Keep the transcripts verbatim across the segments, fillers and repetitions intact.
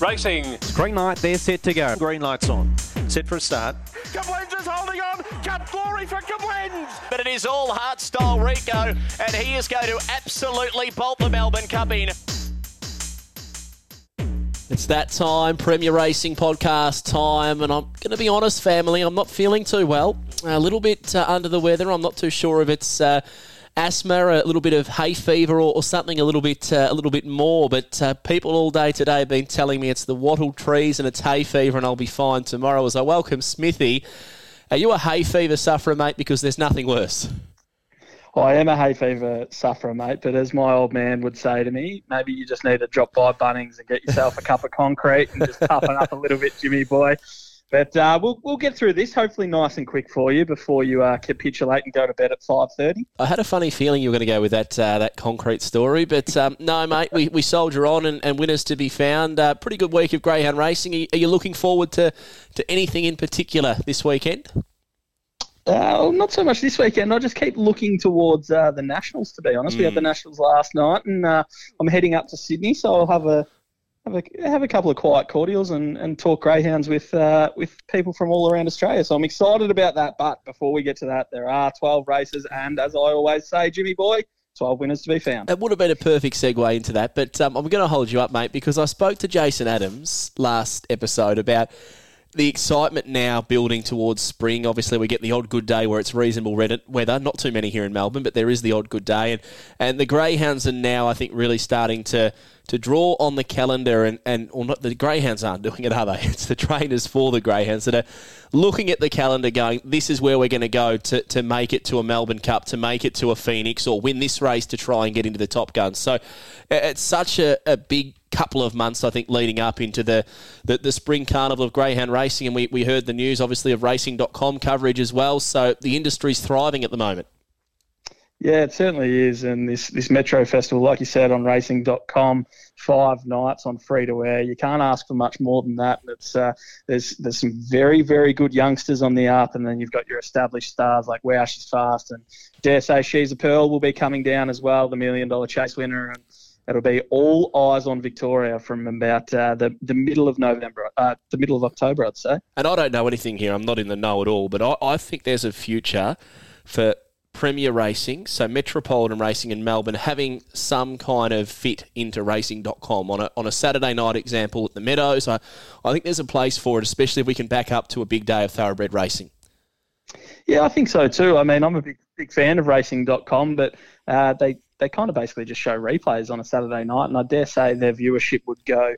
Racing. Green light, they're set to go. Green light's on. Set for a start. Kablenz is holding on. Cup glory for Kablenz. But it is all heart style Rico, and he is going to absolutely bolt the Melbourne Cup in. It's that time, Premier Racing Podcast time, and I'm going to be honest, family, I'm not feeling too well. A little bit uh, under the weather. I'm not too sure if it's uh, asthma, or a little bit of hay fever, or, or something a little bit uh, a little bit more. But uh, people all day today have been telling me it's the wattle trees and it's hay fever, and I'll be fine tomorrow. As I welcome Smithy, are you a hay fever sufferer, mate? Because there's nothing worse. I am a hay fever sufferer, mate, but as my old man would say to me, maybe you just need to drop by Bunnings and get yourself a cup of concrete and just toughen up a little bit, Jimmy boy. But uh, we'll we'll get through this, hopefully nice and quick for you before you uh, capitulate and go to bed at five thirty. I had a funny feeling you were going to go with that uh, that concrete story, but um, no, mate, we, we soldier on, and, and winners to be found. Uh, pretty good week of greyhound racing. Are you, are you looking forward to, to anything in particular this weekend? Uh, not so much this weekend. I just keep looking towards uh, the Nationals, to be honest. Mm. We had the Nationals last night, and uh, I'm heading up to Sydney, so I'll have a have a, have a couple of quiet cordials and, and talk greyhounds with uh, with people from all around Australia. So I'm excited about that. But before we get to that, there are twelve races, and as I always say, Jimmy boy, twelve winners to be found. It would have been a perfect segue into that, but um, I'm going to hold you up, mate, because I spoke to Jason Adams last episode about the excitement now building towards spring. Obviously, we get the odd good day where it's reasonable weather. Not too many here in Melbourne, but there is the odd good day. And and the greyhounds are now, I think, really starting to, to draw on the calendar. And, and well, not the greyhounds aren't doing it, are they? It's the trainers for the greyhounds that are looking at the calendar going, this is where we're going to go to, to make it to a Melbourne Cup, to make it to a Phoenix, or win this race to try and get into the top guns. So it's such a, a big couple of months, I think, leading up into the, the, the spring carnival of greyhound racing. And we, we heard the news, obviously, of racing dot com coverage as well. So the industry's thriving at the moment. Yeah, it certainly is. And this, this Metro Festival, like you said, on racing dot com, five nights on free-to-air. You can't ask for much more than that. It's, uh, there's there's some very, very good youngsters on the up, and then you've got your established stars like Wow, She's Fast, and Dare Say She's a Pearl will be coming down as well, the million dollar chase winner. And it'll be all eyes on Victoria from about uh, the, the middle of November, uh, the middle of October, I'd say. And I don't know anything here. I'm not in the know at all, but I, I think there's a future for Premier Racing, so Metropolitan Racing in Melbourne, having some kind of fit into racing dot com on a, on a Saturday night example at the Meadows. I, I think there's a place for it, especially if we can back up to a big day of thoroughbred racing. Yeah, I think so too. I mean, I'm a big, big fan of racing dot com, but uh, they... they kind of basically just show replays on a Saturday night, and I dare say their viewership would go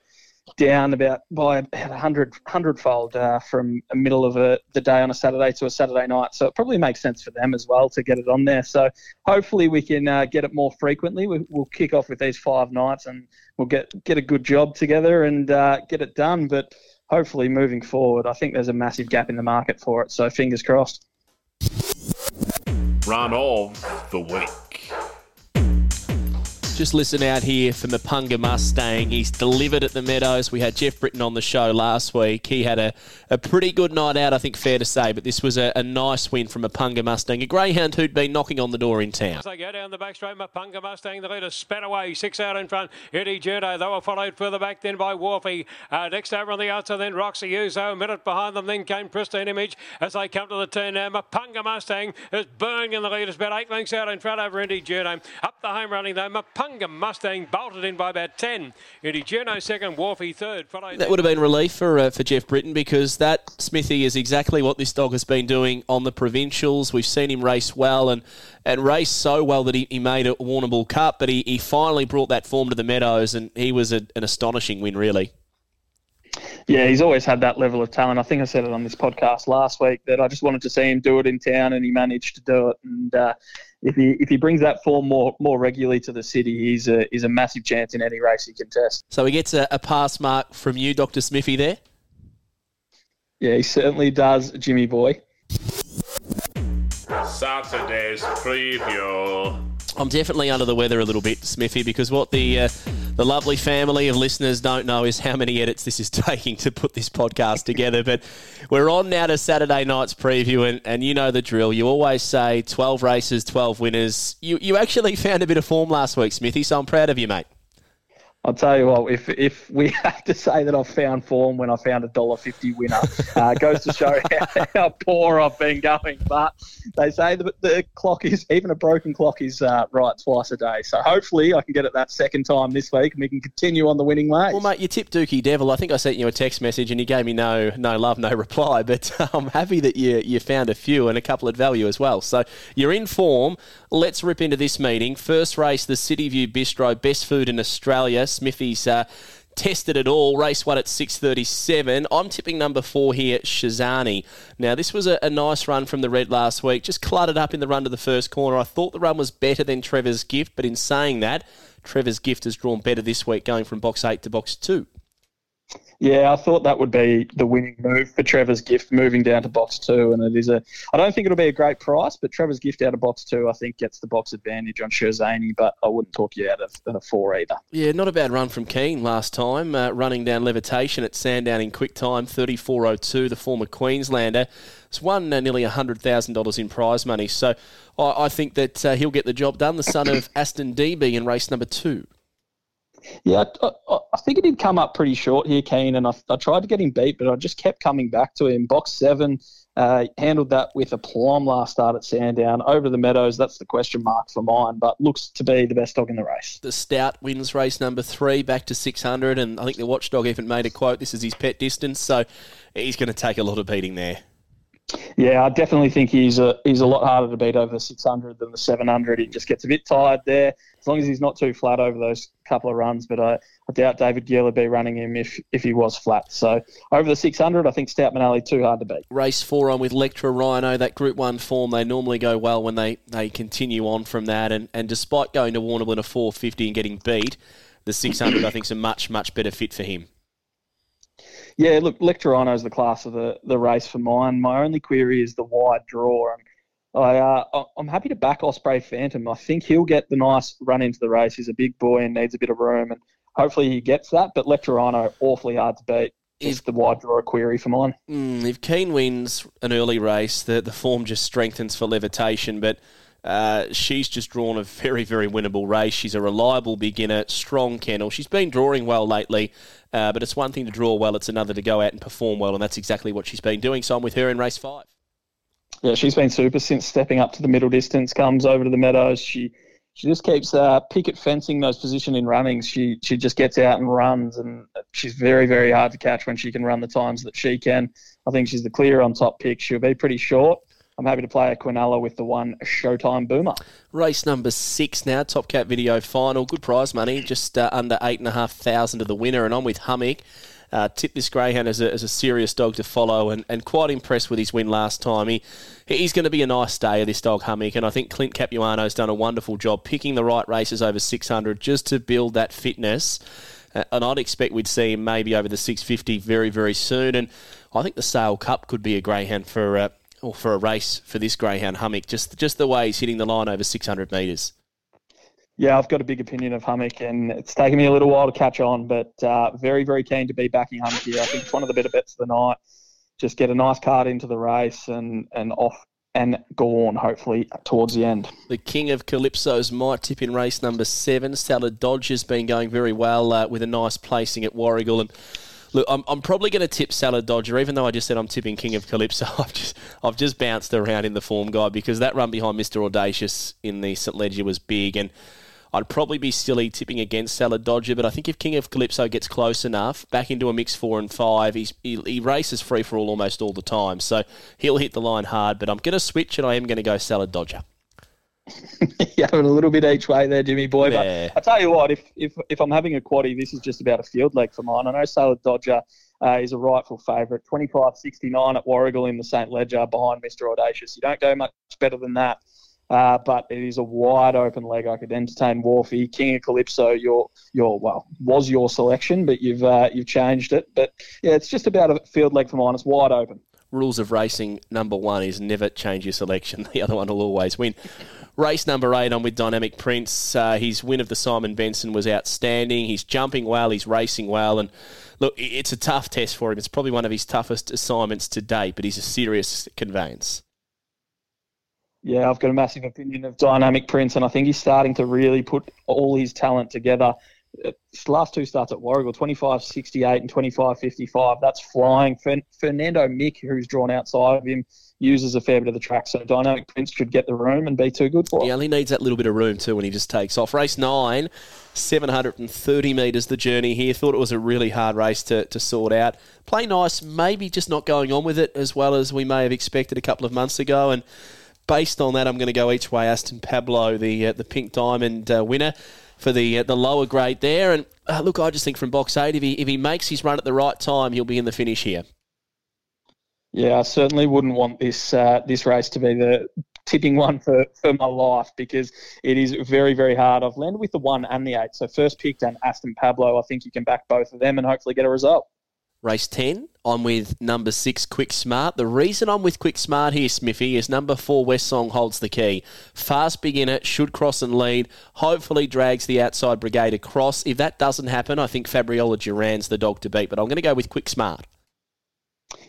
down about by about a hundred hundredfold uh, from the middle of a, the day on a Saturday to a Saturday night. So it probably makes sense for them as well to get it on there. So hopefully we can uh, get it more frequently. We, we'll kick off with these five nights, and we'll get get a good job together and uh, get it done. But hopefully moving forward, I think there's a massive gap in the market for it. So fingers crossed. Run of the week. Just listen out here for Mpunga Mustang. He's delivered at the Meadows. We had Jeff Britton on the show last week. He had a, a pretty good night out, I think, fair to say, but this was a, a nice win from Mpunga Mustang, a greyhound who'd been knocking on the door in town. As they go down the back straight, Mpunga Mustang, the leader, spat away, six out in front. Eddie Judo, they were followed further back then by Wharfey. Uh, next over on the outside, then Roxy Uso. A minute behind them, then came Pristine Image. As they come to the turn now, Mpunga Mustang is burning in the lead. It's about eight lengths out in front over Eddie Judo. Up the home running, though, Mpunga Mustang bolted in by about ten. Eddie Juno second, Wharfey third. That would have been relief for uh, for Jeff Britton, because that, Smithy, is exactly what this dog has been doing on the provincials. We've seen him race well and, and race so well that he, he made a Warrnambool Cup, but he, he finally brought that form to the Meadows, and he was a, an astonishing win, really. Yeah, he's always had that level of talent. I think I said it on this podcast last week that I just wanted to see him do it in town, and he managed to do it. And uh, if he if he brings that form more more regularly to the city, he's a, he's a massive chance in any race he contests. So he gets a, a pass mark from you, Doctor Smithy, there? Yeah, he certainly does, Jimmy boy. Saturday's preview. I'm definitely under the weather a little bit, Smithy, because what the... Uh, The lovely family of listeners don't know is how many edits this is taking to put this podcast together. But we're on now to Saturday night's preview, and, and you know the drill. You always say twelve races, twelve winners. You you actually found a bit of form last week, Smithy, so I'm proud of you, mate. I'll tell you what, if if we have to say that I've found form when I found a one dollar fifty winner, uh, goes to show how, how poor I've been going. But they say the, the clock is, even a broken clock is uh, right twice a day. So hopefully I can get it that second time this week and we can continue on the winning ways. Well, mate, you tipped Dookie Devil. I think I sent you a text message and you gave me no no love, no reply. But I'm happy that you, you found a few and a couple at value as well. So you're in form. Let's rip into this meeting. First race, the City View Bistro, best food in Australia. Smithy's uh, tested it all. Race one at six thirty-seven. I'm tipping number four here, Shirzani. Now, this was a, a nice run from the red last week. Just cluttered up in the run to the first corner. I thought the run was better than Trevor's Gift, but in saying that, Trevor's Gift has drawn better this week, going from box eight to box two. Yeah, I thought that would be the winning move for Trevor's Gift, moving down to box two. And it is a, I don't think it'll be a great price, but Trevor's Gift out of box two, I think, gets the box advantage on Shirzani, but I wouldn't talk you out of the four either. Yeah, not a bad run from Keane last time, uh, running down Levitation at Sandown in quick time, thirty-four oh two, the former Queenslander. It's won uh, nearly one hundred thousand dollars in prize money. So I, I think that uh, he'll get the job done, the son of Aston D B in race number two. Yeah, I, I, I think it did come up pretty short here, Keane, and I, I tried to get him beat, but I just kept coming back to him. Box seven, uh, handled that with aplomb last start at Sandown. Over the Meadows, that's the question mark for mine, but looks to be the best dog in the race. The Stout wins race number three, back to six hundred, and I think the watchdog even made a quote, this is his pet distance, so he's going to take a lot of beating there. Yeah, I definitely think he's a he's a lot harder to beat over the six hundred than the seven hundred. He just gets a bit tired there, as long as he's not too flat over those couple of runs. But I, I doubt David Gill would be running him if, if he was flat. So over the six hundred, I think Stout Manali too hard to beat. Race four on with Lectra Rhino, that Group one form. They normally go well when they, they continue on from that. And, and despite going to Warrnambool in a four fifty and getting beat, the six hundred I think is a much, much better fit for him. Yeah, look, Lectra Rhino is the class of the, the race for mine. My only query is the wide draw. And I, uh, I'm happy to back Osprey Phantom. I think he'll get the nice run into the race. He's a big boy and needs a bit of room, and hopefully he gets that. But Lectra Rhino, awfully hard to beat. Is the wide draw a query for mine? Mm, if Keane wins an early race, the, the form just strengthens for Levitation, but uh, she's just drawn a very, very winnable race. She's a reliable beginner, strong kennel. She's been drawing well lately. Uh, but it's one thing to draw well, it's another to go out and perform well, and that's exactly what she's been doing. So I'm with her in race five. Yeah, she's been super since stepping up to the middle distance, comes over to the Meadows. She she just keeps uh, picket fencing those position in runnings. She she just gets out and runs, and she's very, very hard to catch when she can run the times that she can. I think she's the clear on top pick. She'll be pretty short. I'm happy to play a Quinella with the one Showtime Boomer. Race number six now, Top Cat Video Final. Good prize money, just uh, under eight thousand five hundred dollars to the winner. And I'm with Hummock. Uh, tip this greyhound as a, as a serious dog to follow, and, and quite impressed with his win last time. He He's going to be a nice day of this dog, Hummock, and I think Clint Capuano's done a wonderful job picking the right races over six hundred just to build that fitness. Uh, and I'd expect we'd see him maybe over the six fifty very, very soon. And I think the Sale Cup could be a greyhound for... Uh, Or for a race for this greyhound, Hummock, just just the way he's hitting the line over six hundred metres. Yeah, I've got a big opinion of Hummock, and it's taken me a little while to catch on, but uh, very, very keen to be backing Hummock here. I think it's one of the better bets of the night. Just get a nice card into the race and, and off and go on, hopefully, towards the end. The King of Calypso's my tip in race number seven. Salad Dodger's been going very well uh, with a nice placing at Warrigal, and look, I'm I'm probably going to tip Salad Dodger, even though I just said I'm tipping King of Calypso. I've just I've just bounced around in the form guide because that run behind Mr Audacious in the St Leger was big, and I'd probably be silly tipping against Salad Dodger, but I think if King of Calypso gets close enough, back into a mix four and five, he's, he, he races free-for-all almost all the time, so he'll hit the line hard, but I'm going to switch and I am going to go Salad Dodger. You're having a little bit each way there, Jimmy boy. But yeah. I tell you what, if, if if I'm having a quaddie, this is just about a field leg for mine. I know Salad Dodger uh, is a rightful favourite. twenty-five sixty-nine at Warrigal in the St Leger behind Mr Audacious. You don't go much better than that. Uh, but it is a wide open leg. I could entertain Wharfey. King of Calypso, your your well was your selection, but you've uh, you've changed it. But yeah, it's just about a field leg for mine. It's wide open. Rules of racing number one is never change your selection. The other one will always win. Race number eight, I'm with Dynamic Prince. Uh, his win of the Simon Benson was outstanding. He's jumping well, he's racing well, and look, it's a tough test for him. It's probably one of his toughest assignments to date, but he's a serious conveyance. Yeah, I've got a massive opinion of Dynamic Prince, and I think he's starting to really put all his talent together. His last two starts at Warrigal, twenty-five sixty-eight and twenty-five fifty-five. That's flying. Fern- Fernando Mick, who's drawn outside of him, uses a fair bit of the track, so Dynamic Prince should get the room and be too good for him. Yeah, he needs that little bit of room too when he just takes off. Race nine, seven hundred thirty metres the journey here. Thought it was a really hard race to, to sort out. Play nice, maybe just not going on with it as well as we may have expected a couple of months ago, and based on that, I'm going to go each way Aston Pablo, the, uh, the Pink Diamond uh, winner, for the uh, the lower grade there. And uh, look, I just think from box eight, if he, if he makes his run at the right time, he'll be in the finish here. Yeah, I certainly wouldn't want this uh, this race to be the tipping one for, for my life, because it is very, very hard. I've landed with the one and the eight, so First Picked and Aston Pablo. I think you can back both of them and hopefully get a result. Race ten, I'm with number six, Quick Smart. The reason I'm with Quick Smart here, Smithy, is number four, West Song holds the key. Fast beginner, should cross and lead, hopefully drags the outside brigade across. If that doesn't happen, I think Fabriola Duran's the dog to beat, but I'm going to go with Quick Smart.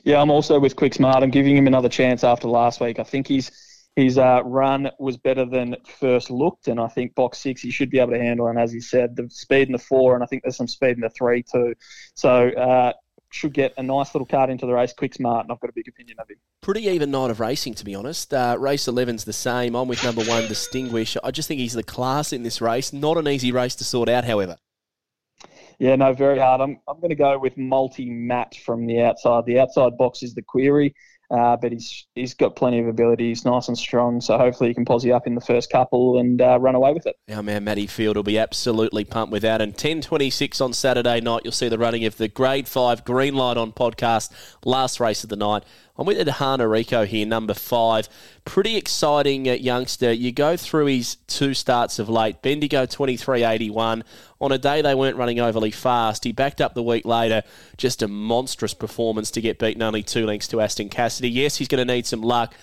Yeah, I'm also with Quick Smart. I'm giving him another chance after last week. I think he's... His uh, run was better than first looked, and I think box six he should be able to handle. And as he said, the speed in the four, and I think there's some speed in the three too. So uh, should get a nice little card into the race, Quick Smart, and I've got a big opinion of him. Pretty even night of racing, to be honest. Uh, race eleven's the same. I'm with number one, Distinguish. I just think he's the class in this race. Not an easy race to sort out, however. Yeah, no, very hard. I'm I'm going to go with multi-mat from the outside. The outside box is the query. Uh, but he's he's got plenty of ability. He's nice and strong, so hopefully he can posse up in the first couple and uh, run away with it. Our man Matty Field will be absolutely pumped with that. And ten twenty-six on Saturday night, you'll see the running of the Grade five Green Light on podcast, last race of the night. I'm with Adhana Rico here, number five. Pretty exciting uh, youngster. You go through his two starts of late. Bendigo twenty-three eighty-one. On a day they weren't running overly fast. He backed up the week later. Just a monstrous performance to get beaten only two lengths to Aston Cassidy. Yes, he's going to need some luck.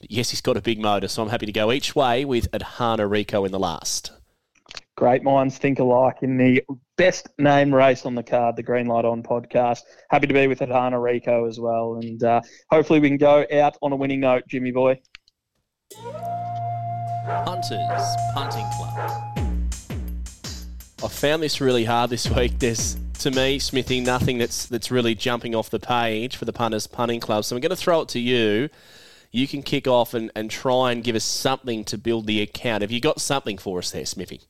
Yes, he's got a big motor, so I'm happy to go each way with Adhana Rico in the last. Great minds think alike in the best name race on the card, the Green Light On podcast. Happy to be with Adhana Rico as well. And uh, hopefully we can go out on a winning note, Jimmy boy. Hunters Punting Club. I found this really hard this week. There's, to me, Smithy, nothing that's, that's really jumping off the page for the Punters Punting Club. So I'm going to throw it to you. You can kick off and, and try and give us something to build the account. Have you got something for us there, Smithy?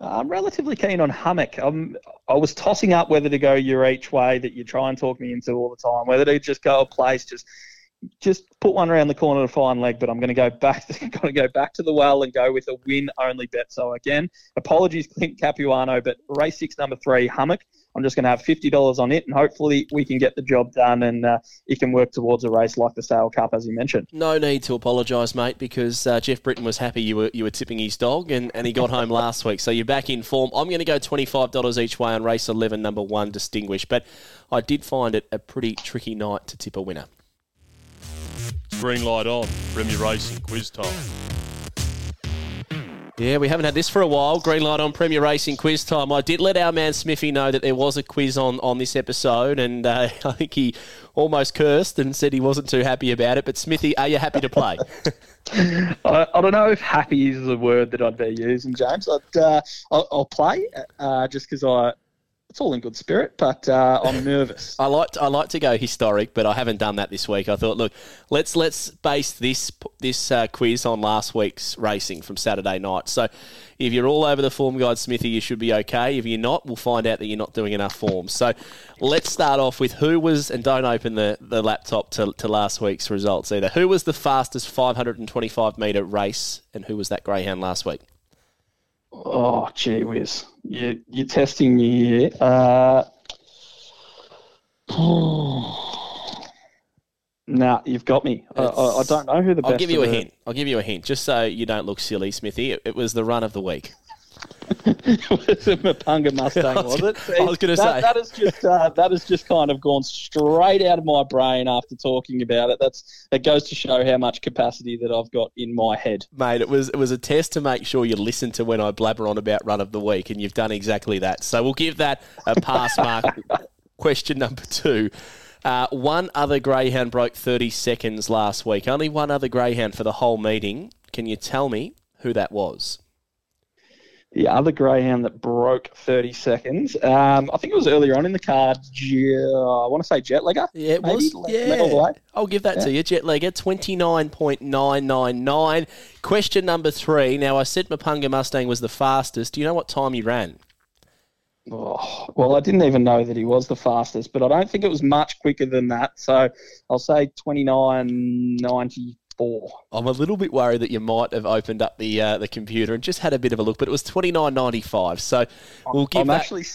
I'm relatively keen on Hummock. Um, I was tossing up whether to go your each way that you try and talk me into all the time, whether to just go a place, just just put one around the corner to find leg. But I'm going to go back. Got to go back to the well and go with a win only bet. So again, apologies, Clint Capuano, but race six, number three, Hummock. I'm just going to have fifty dollars on it, and hopefully we can get the job done and uh, it can work towards a race like the Sale Cup, as you mentioned. No need to apologise, mate, because uh, Jeff Britton was happy you were you were tipping his dog, and, and he got home last week. So you're back in form. I'm going to go twenty-five dollars each way on race eleven, number one, Distinguish. But I did find it a pretty tricky night to tip a winner. Green light on. Remy Racing quiz time. Yeah, we haven't had this for a while. Green light on Premier Racing quiz time. I did let our man Smithy know that there was a quiz on, on this episode, and uh, I think he almost cursed and said he wasn't too happy about it. But Smithy, are you happy to play? I, I don't know if happy is the word that I'd be using, James. I'd, uh, I'll, I'll play uh, just because I... It's all in good spirit, but uh, I'm nervous. I like to, I like to go historic, but I haven't done that this week. I thought, look, let's let's base this this uh, quiz on last week's racing from Saturday night. So, if you're all over the form guide, Smithy, you should be okay. If you're not, we'll find out that you're not doing enough form. So, let's start off with who was, and don't open the, the laptop to to last week's results either. Who was the fastest five hundred twenty-five metre race, and who was that greyhound last week? Oh, gee whiz. You, you're testing me here. Uh, oh. Nah, you've got me. I, I, I don't know who the best I'll give you a the... hint. I'll give you a hint, just so you don't look silly, Smithy. It, it was the run of the week. It was a Mpunga Mustang, was, was it? I was going to say. That has just, uh, that has just kind of gone straight out of my brain after talking about it. That's That goes to show how much capacity that I've got in my head. Mate, it was it was a test to make sure you listen to when I blabber on about run of the week, and you've done exactly that. So we'll give that a pass mark. Question number two. Uh, one other greyhound broke thirty seconds last week. Only one other greyhound for the whole meeting. Can you tell me who that was? The other greyhound that broke thirty seconds, um, I think it was earlier on in the card, uh, I want to say Jet Leger. Yeah, it maybe? was. Le- yeah. Leg all the way. I'll give that yeah. to you, Jet Leger, twenty-nine point nine nine nine. Question number three. Now, I said Mpunga Mustang was the fastest. Do you know what time he ran? Oh, well, I didn't even know that he was the fastest, but I don't think it was much quicker than that. So I'll say twenty-nine ninety. I'm a little bit worried that you might have opened up the uh, the computer and just had a bit of a look, but it was twenty-nine ninety-five. So we'll give I'm that... actually,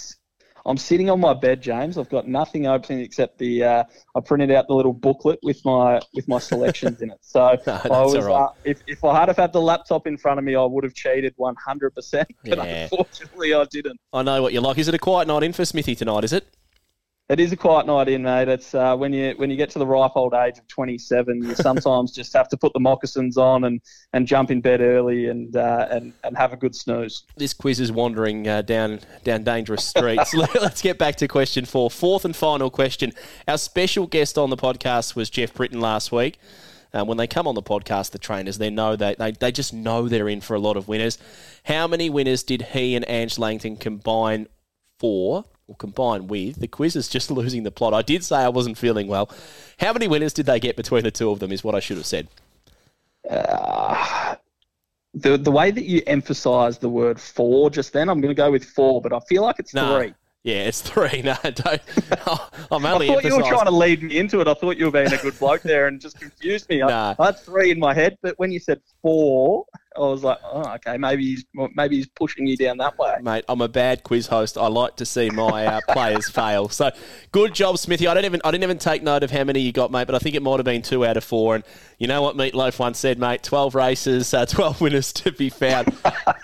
I'm sitting on my bed, James. I've got nothing open except the. Uh, I printed out the little booklet with my with my selections in it. So no, I was, right. uh, if if I had have had the laptop in front of me, I would have cheated one hundred percent. But yeah. Unfortunately, I didn't. I know what you're like. Is it a quiet night in for Smithy tonight? Is it? It is a quiet night in, mate. It's uh, when you when you get to the ripe old age of twenty-seven, you sometimes just have to put the moccasins on and, and jump in bed early and uh, and and have a good snooze. This quiz is wandering uh, down down dangerous streets. Let's get back to question four, fourth and final question. Our special guest on the podcast was Jeff Britton last week. Um, when they come on the podcast, the trainers, they know they, they they just know they're in for a lot of winners. How many winners did he and Ange Langton combine for? Well, combined with, the quiz is just losing the plot. I did say I wasn't feeling well. How many winners did they get between the two of them is what I should have said. Uh, the the way that you emphasise the word four just then, I'm going to go with four, but I feel like it's nah. three. Yeah, it's three. No, don't. I'm only I thought you were trying to lead me into it. I thought you were being a good bloke there and just confused me. Nah. I, I had three in my head, but when you said four, I was like, oh, okay, maybe he's maybe he's pushing you down that way. Mate, I'm a bad quiz host. I like to see my uh, players fail. So good job, Smithy. I didn't even I didn't even take note of how many you got, mate, but I think it might have been two out of four. And you know what Meatloaf once said, mate? Twelve races, uh, twelve winners to be found.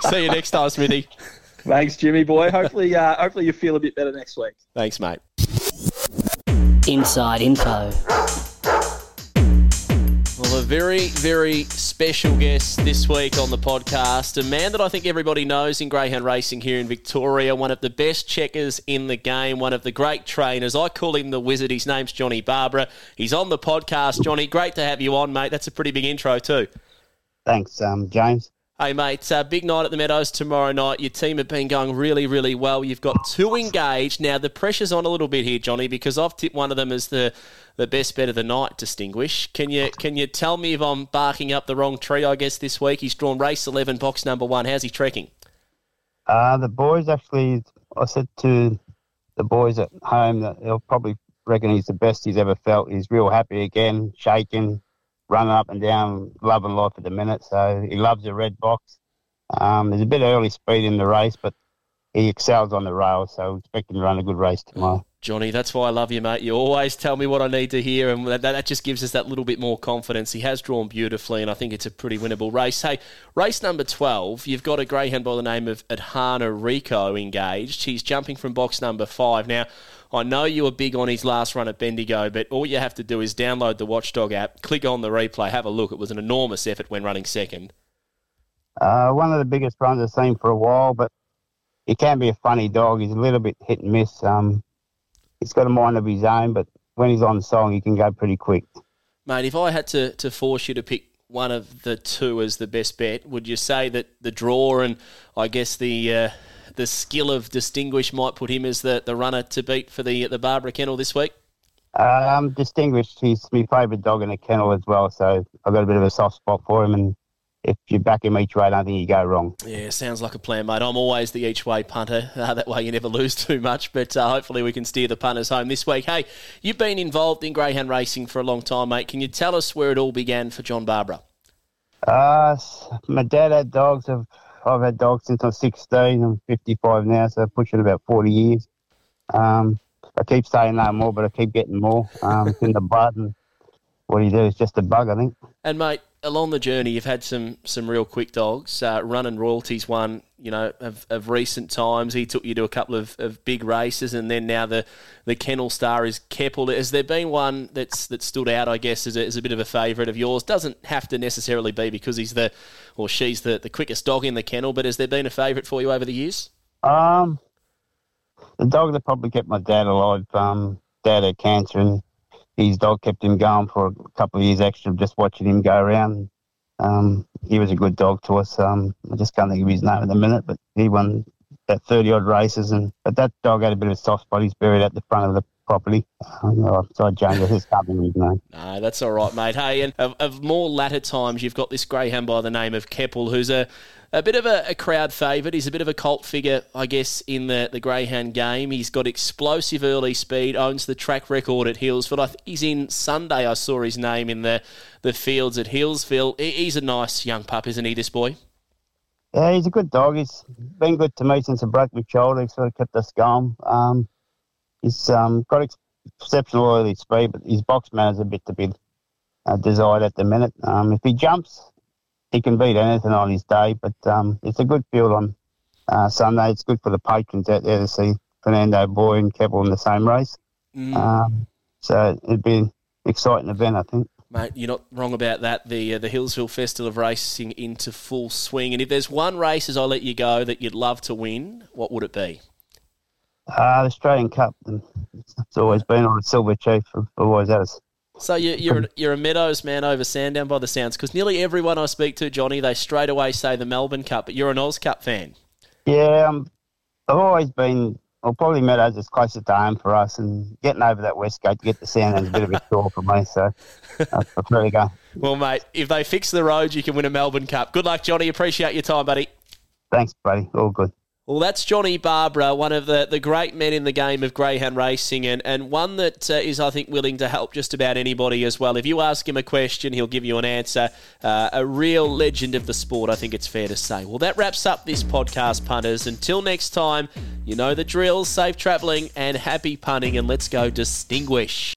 See you next time, Smithy. Thanks, Jimmy boy. Hopefully, uh, hopefully you feel a bit better next week. Thanks, mate. Inside Info. Well, a very, very special guest this week on the podcast. A man that I think everybody knows in greyhound racing here in Victoria. One of the best checkers in the game. One of the great trainers. I call him the Wizard. His name's Johnny Barbara. He's on the podcast. Johnny, great to have you on, mate. That's a pretty big intro too. Thanks, um, James. Hey, mate, uh, big night at the Meadows tomorrow night. Your team have been going really, really well. You've got two engaged. Now, the pressure's on a little bit here, Johnny, because I've tipped one of them as the, the best bet of the night, Distinguish. Can you can you tell me if I'm barking up the wrong tree, I guess, this week? He's drawn race eleven, box number one. How's he trekking? Uh, the boys actually, I said to the boys at home that they'll probably reckon he's the best he's ever felt. He's real happy again, shaking, running up and down, loving life at the minute. So he loves the red box. Um, there's a bit of early speed in the race, but he excels on the rails, so expect him to run a good race tomorrow. Johnny, that's why I love you, mate. You always tell me what I need to hear, and that, that just gives us that little bit more confidence. He has drawn beautifully, and I think it's a pretty winnable race. Hey, race number twelve, you've got a greyhound by the name of Adhana Rico engaged. He's jumping from box number five. Now, I know you were big on his last run at Bendigo, but all you have to do is download the Watchdog app, click on the replay, have a look. It was an enormous effort when running second. Uh, one of the biggest runs I've seen for a while, but he can be a funny dog. He's a little bit hit and miss. Um, he's got a mind of his own, but when he's on song, he can go pretty quick. Mate, if I had to, to force you to pick one of the two as the best bet, would you say that the draw and I guess the... Uh, the skill of Distinguish might put him as the, the runner to beat for the the Barbara Kennel this week? Um, Distinguish, he's my favourite dog in the kennel as well, so I've got a bit of a soft spot for him, and if you back him each way, I don't think you go wrong. Yeah, sounds like a plan, mate. I'm always the each-way punter. Uh, that way you never lose too much, but uh, hopefully we can steer the punters home this week. Hey, you've been involved in greyhound racing for a long time, mate. Can you tell us where it all began for John Barbara? Uh, my dad had dogs of... I've had dogs since I was sixteen. I'm fifty-five now, so pushing about forty years. Um, I keep saying no more, but I keep getting more. Um, it's in the blood, and what you do is just a bug, I think. And, mate, along the journey, you've had some some real quick dogs. Uh, Running Royalties won, you know, of, of recent times. He took you to a couple of, of big races, and then now the, the kennel star is Keppel. Has there been one that's that stood out, I guess, as a, as a bit of a favourite of yours? Doesn't have to necessarily be because he's the or she's the, the quickest dog in the kennel, but has there been a favourite for you over the years? Um, the dog that probably kept my dad alive. Um, dad had cancer, and his dog kept him going for a couple of years extra, just watching him go around. Um, he was a good dog to us. Um, I just can't think of his name at the minute, but he won about thirty-odd races. And But that dog had a bit of a soft spot. He's buried at the front of the property. Oh, so I changed his company name. No, that's all right, mate. Hey, and of, of more latter times, you've got this greyhound by the name of Keppel, who's a, a bit of a, a crowd favourite. He's a bit of a cult figure, I guess, in the, the greyhound game. He's got explosive early speed, owns the track record at Hillsford. I th- he's in Sunday. I saw his name in the, the fields at Hillsville. He, he's a nice young pup, isn't he, this boy? Yeah, he's a good dog. He's been good to me since I broke my shoulder. He's sort of kept us going. Um, He's um, got ex- exceptional early speed, but his box man is a bit to be uh, desired at the minute. Um, if he jumps, he can beat anything on his day, but um, it's a good field on uh, Sunday. It's good for the patrons out there to see Fernando Boy and Keppel in the same race. Mm. Um, so it'd be an exciting event, I think. Mate, you're not wrong about that. The uh, the Hillsville Festival of Racing into full swing. And if there's one race, as I let you go, that you'd love to win, what would it be? Uh, the Australian Cup. It's always been on Silver Chief. Always has. So you, you're you're a Meadows man over Sandown by the sounds, because nearly everyone I speak to, Johnny, they straight away say the Melbourne Cup, but you're an Oz Cup fan. Yeah, um, I've always been. Well, probably Meadows is closer to home for us, and getting over that West Gate to get to Sandown is a bit of a chore for me. So I prefer to go. Well, mate, if they fix the road, you can win a Melbourne Cup. Good luck, Johnny. Appreciate your time, buddy. Thanks, buddy. All good. Well, that's Johnny Barbara, one of the, the great men in the game of greyhound racing, and, and one that uh, is, I think, willing to help just about anybody as well. If you ask him a question, he'll give you an answer. Uh, a real legend of the sport, I think it's fair to say. Well, that wraps up this podcast, punters. Until next time, you know the drill, safe travelling and happy punting, and let's go Distinguish.